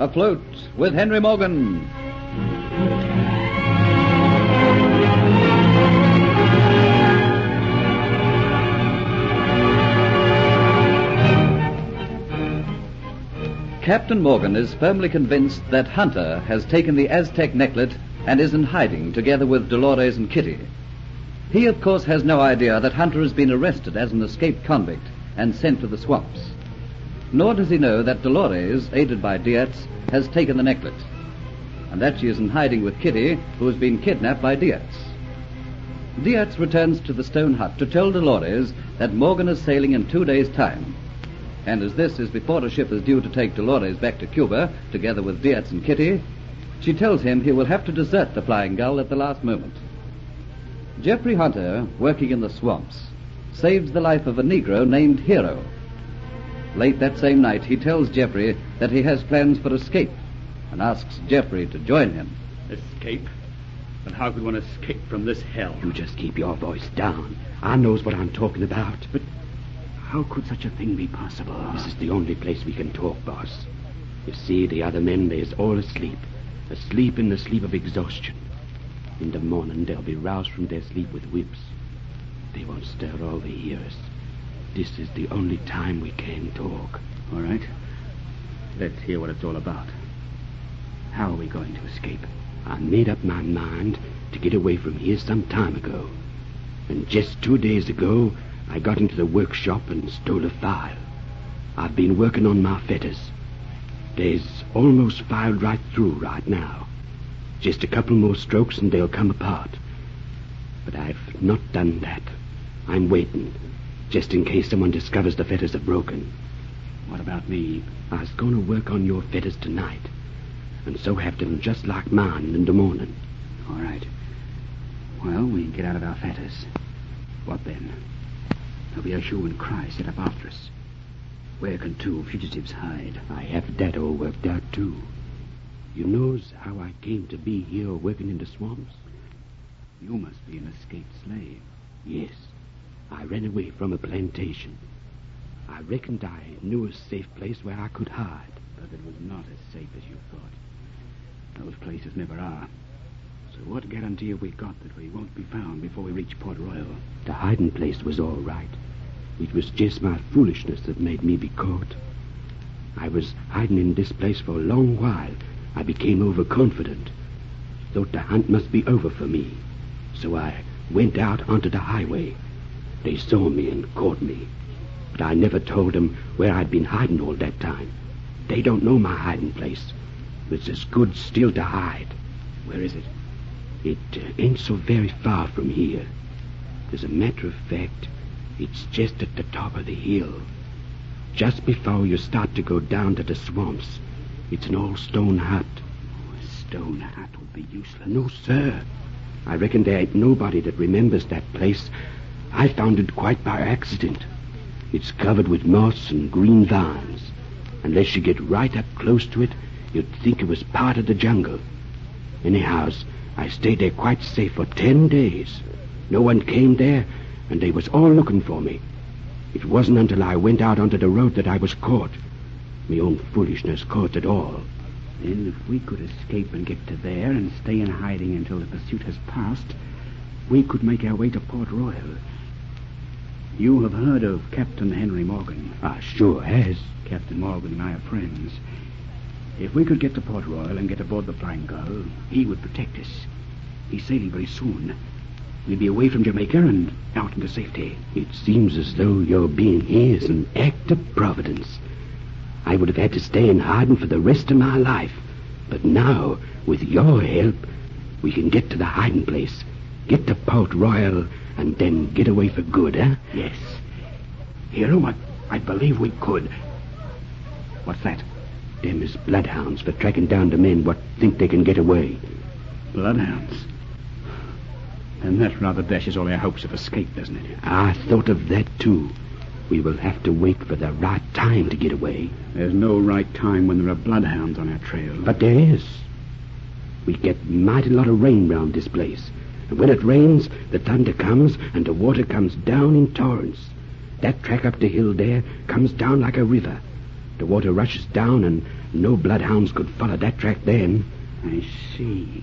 Afloat with Henry Morgan. Captain Morgan is firmly convinced that Hunter has taken the Aztec necklet and is in hiding together with Dolores and Kitty. He, of course, has no idea that Hunter has been arrested as an escaped convict and sent to the swamps. Nor does he know that Dolores, aided by Dietz, has taken the necklet, and that she is in hiding with Kitty, who has been kidnapped by Dietz. Dietz returns to the stone hut to tell Dolores that Morgan is sailing in 2 days' time, and as this is before a ship is due to take Dolores back to Cuba, together with Dietz and Kitty, she tells him he will have to desert the Flying Gull at the last moment. Jeffrey Hunter, working in the swamps, saves the life of a Negro named Hero. Late that same night, he tells Jeffrey that he has plans for escape and asks Jeffrey to join him. Escape? But how could one escape from this hell? You just keep your voice down. I knows what I'm talking about. But how could such a thing be possible? This is the only place we can talk, boss. You see, the other men, they is all asleep in the sleep of exhaustion. In the morning, they'll be roused from their sleep with whips. They won't stir all the years. This is the only time we can talk. All right. Let's hear what it's all about. How are we going to escape? I made up my mind to get away from here some time ago. And just 2 days ago, I got into the workshop and stole a file. I've been working on my fetters. They's almost filed right through right now. Just a couple more strokes and they'll come apart. But I've not done that. I'm waiting, just in case someone discovers the fetters are broken. What about me? I was going to work on your fetters tonight, and so have them just like mine in the morning. All right. Well, we can get out of our fetters. What then? There'll be a hue and cry set up after us. Where can two fugitives hide? I have that all worked out, too. You knows how I came to be here working in the swamps? You must be an escaped slave. Yes. I ran away from a plantation. I reckoned I knew a safe place where I could hide. But it was not as safe as you thought. Those places never are. So what guarantee have we got that we won't be found before we reach Port Royal? The hiding place was all right. It was just my foolishness that made me be caught. I was hiding in this place for a long while. I became overconfident. Thought the hunt must be over for me. So I went out onto the highway. They saw me and caught me. But I never told them where I'd been hiding all that time. They don't know my hiding place. It's as good still to hide. Where is it? It ain't so very far from here. As a matter of fact, it's just at the top of the hill. Just before you start to go down to the swamps, it's an old stone hut. Oh, a stone hut would be useless. No, sir. I reckon there ain't nobody that remembers that place. I found it quite by accident. It's covered with moss and green vines. Unless you get right up close to it, you'd think it was part of the jungle. Anyhow, I stayed there quite safe for 10 days. No one came there, and they was all looking for me. It wasn't until I went out onto the road that I was caught. Me own foolishness caused it all. Then if we could escape and get to there and stay in hiding until the pursuit has passed, we could make our way to Port Royal. You have heard of Captain Henry Morgan. I sure has. Captain Morgan and I are friends. If we could get to Port Royal and get aboard the Flying Gull, he would protect us. He's sailing very soon. We'd be away from Jamaica and out into safety. It seems as though your being here is an act of providence. I would have had to stay in Hardin for the rest of my life. But now, with your help, we can get to the hiding place, get to Port Royal, and then get away for good, eh? Yes. Hero, I believe we could. What's that? Them is bloodhounds for tracking down the men what think they can get away. Bloodhounds? And that rather dashes all our hopes of escape, doesn't it? I thought of that, too. We will have to wait for the right time to get away. There's no right time when there are bloodhounds on our trail. But there is. We get mighty lot of rain round this place. And when it rains, the thunder comes and the water comes down in torrents. That track up the hill there comes down like a river. The water rushes down, and no bloodhounds could follow that track then. I see.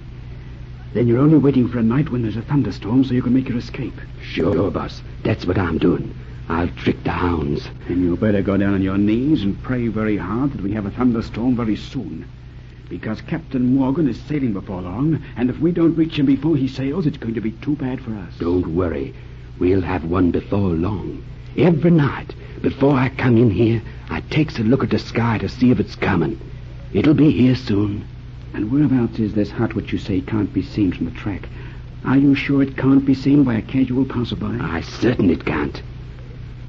Then you're only waiting for a night when there's a thunderstorm so you can make your escape. Sure, boss. That's what I'm doing. I'll trick the hounds. Then you better go down on your knees and pray very hard that we have a thunderstorm very soon. Because Captain Morgan is sailing before long, and if we don't reach him before he sails, it's going to be too bad for us. Don't worry. We'll have one before long. Every night, before I come in here, I takes a look at the sky to see if it's coming. It'll be here soon. And whereabouts is this hut which you say can't be seen from the track? Are you sure it can't be seen by a casual passerby? I'm certain it can't.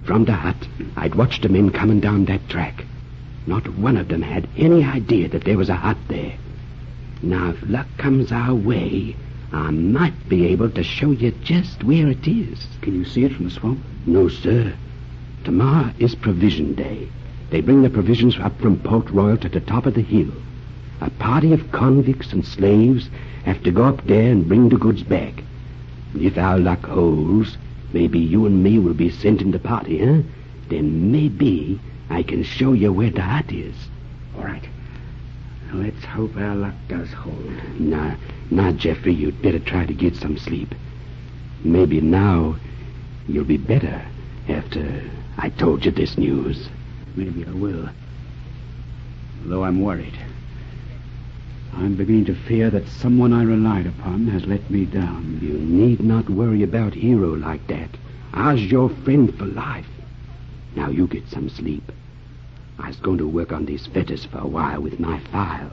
From the hut, I'd watched the men coming down that track. Not one of them had any idea that there was a hut there. Now, if luck comes our way, I might be able to show you just where it is. Can you see it from the swamp? No, sir. Tomorrow is provision day. They bring the provisions up from Port Royal to the top of the hill. A party of convicts and slaves have to go up there and bring the goods back. And if our luck holds, maybe you and me will be sent in the party, eh? Then maybe I can show you where the hut is. All right. Let's hope our luck does hold. Now, Jeffrey, you'd better try to get some sleep. Maybe now you'll be better after I told you this news. Maybe I will. Though I'm worried. I'm beginning to fear that someone I relied upon has let me down. You need not worry about Hero like that. I's your friend for life. Now you get some sleep. I was going to work on these fetters for a while with my file.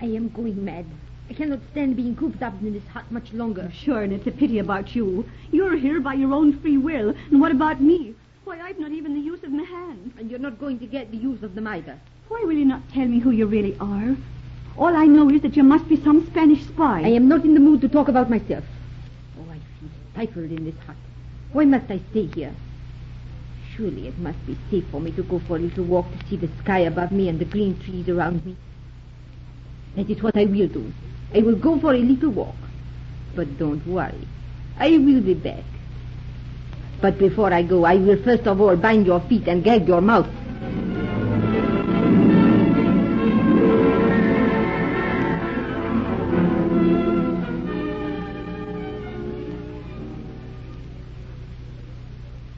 I am going mad. I cannot stand being cooped up in this hut much longer. Sure, and it's a pity about you. You're here by your own free will. And what about me? Why, I've not even the use of my hand. And you're not going to get the use of them either. Why will you not tell me who you really are? All I know is that you must be some Spanish spy. I am not in the mood to talk about myself. Oh, I feel stifled in this hut. Why must I stay here? Surely it must be safe for me to go for a little walk to see the sky above me and the green trees around me. That is what I will do. I will go for a little walk. But don't worry. I will be back. But before I go, I will first of all bind your feet and gag your mouth.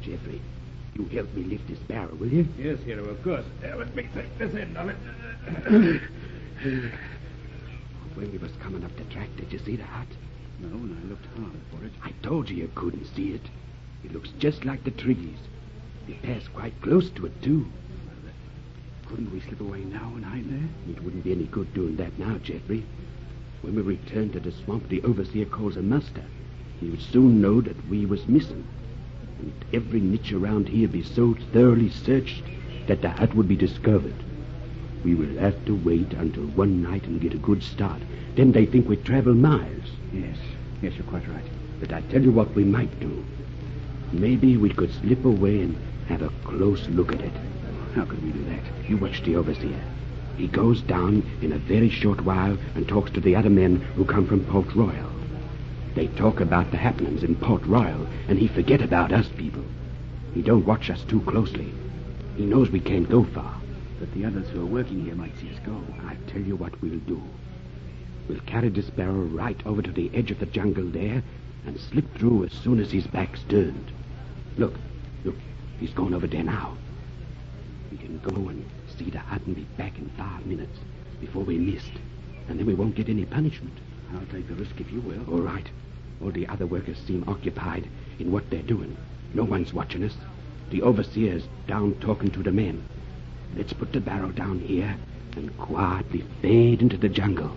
Jeffrey, you help me lift this barrel, will you? Yes, Hero, of course. Let me take this in. When we was coming up the track, did you see the hut? No, and I looked hard for it. I told you couldn't see it. It looks just like the trees. We passed quite close to it, too. Well, couldn't we slip away now and hide there? It wouldn't be any good doing that now, Jeffrey. When we return to the swamp, the overseer calls a muster. He would soon know that we was missing. And every niche around here be so thoroughly searched that the hut would be discovered. We will have to wait until one night and get a good start. Then they think we travel miles. Yes, you're quite right. But I tell you what we might do. Maybe we could slip away and have a close look at it. How could we do that? You watch the overseer. He goes down in a very short while and talks to the other men who come from Port Royal. They talk about the happenings in Port Royal, and he forget about us people. He don't watch us too closely. He knows we can't go far. But the others who are working here might see us go. I'll tell you what we'll do. We'll carry this barrel right over to the edge of the jungle there and slip through as soon as his back's turned. Look, he's gone over there now. We can go and see the hut and be back in 5 minutes before we missed. And then we won't get any punishment. I'll take the risk if you will. All right. All the other workers seem occupied in what they're doing. No one's watching us. The overseer's down talking to the men. Let's put the barrel down here and quietly fade into the jungle.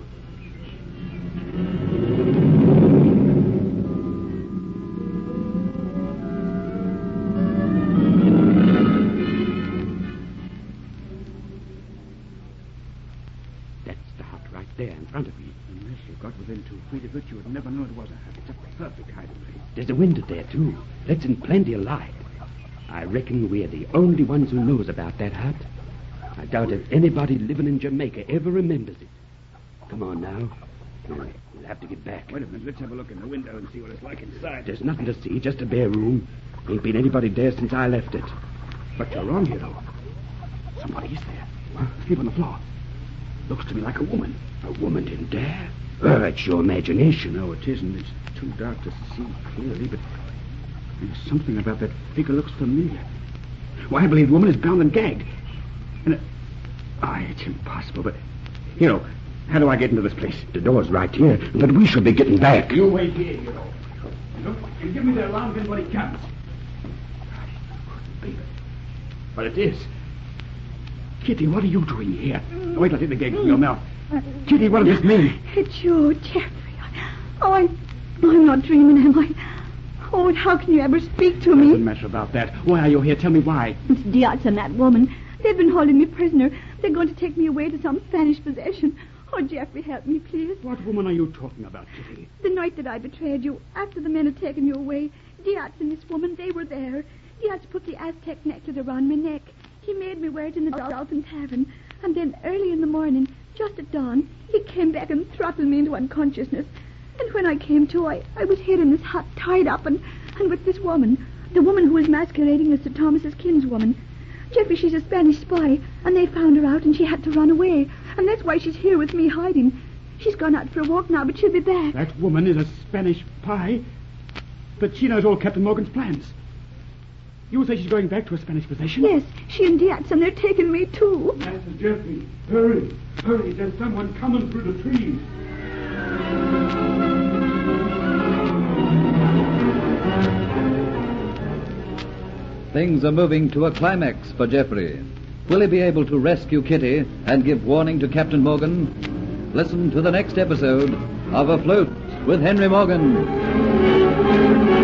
That's the hut right there in front of you. Unless you got within 2 feet of it, you would never know it was a hut. It's a perfect hiding place. There's a window there, too. That's in plenty of light. I reckon we're the only ones who knows about that hut. I doubt if anybody living in Jamaica ever remembers it. Come on now. Come on. We'll have to get back. Wait a minute. Let's have a look in the window and see what it's like inside. There's nothing to see, just a bare room. Ain't been anybody there since I left it. But you're wrong, Hero. Somebody is there. Huh? Sleep on the floor. Looks to me like a woman. A woman in there? Oh, it's your imagination. No, it isn't. It's too dark to see clearly, but there's something about that figure looks familiar. Why, I believe the woman is bound and gagged. And it's impossible, but... Hero, how do I get into this place? The door's right here, but we should be getting back. You wait here, Hero. Look, and give me the alarm gun when he comes. It couldn't be, but it is. Kitty, what are you doing here? Wait till I take the gag from your mouth. Kitty, what does this mean? It's you, Jeffrey. Oh, I'm not dreaming, am I? Oh, how can you ever speak to me? It doesn't matter about that. Why are you here? Tell me why. It's Diaz and that woman. They've been holding me prisoner. They're going to take me away to some Spanish possession. Oh, Jeffrey, help me, please. What woman are you talking about, Kitty? The night that I betrayed you, after the men had taken you away, Diaz and this woman, they were there. Diaz put the Aztec necklet around my neck. He made me wear it in the Dolphin's Tavern. And then early in the morning, just at dawn, he came back and throttled me into unconsciousness. And when I came to, I was here in this hut, tied up, and with this woman, the woman who was masquerading as Sir Thomas's kinswoman. Jeffrey, she's a Spanish spy, and they found her out, and she had to run away. And that's why she's here with me, hiding. She's gone out for a walk now, but she'll be back. That woman is a Spanish spy, but she knows all Captain Morgan's plans. You say she's going back to a Spanish possession? Yes, she and Dietz, and they're taking me, too. Master Jeffrey, hurry, hurry, there's someone coming through the trees. Things are moving to a climax for Jeffrey. Will he be able to rescue Kitty and give warning to Captain Morgan? Listen to the next episode of Afloat with Henry Morgan.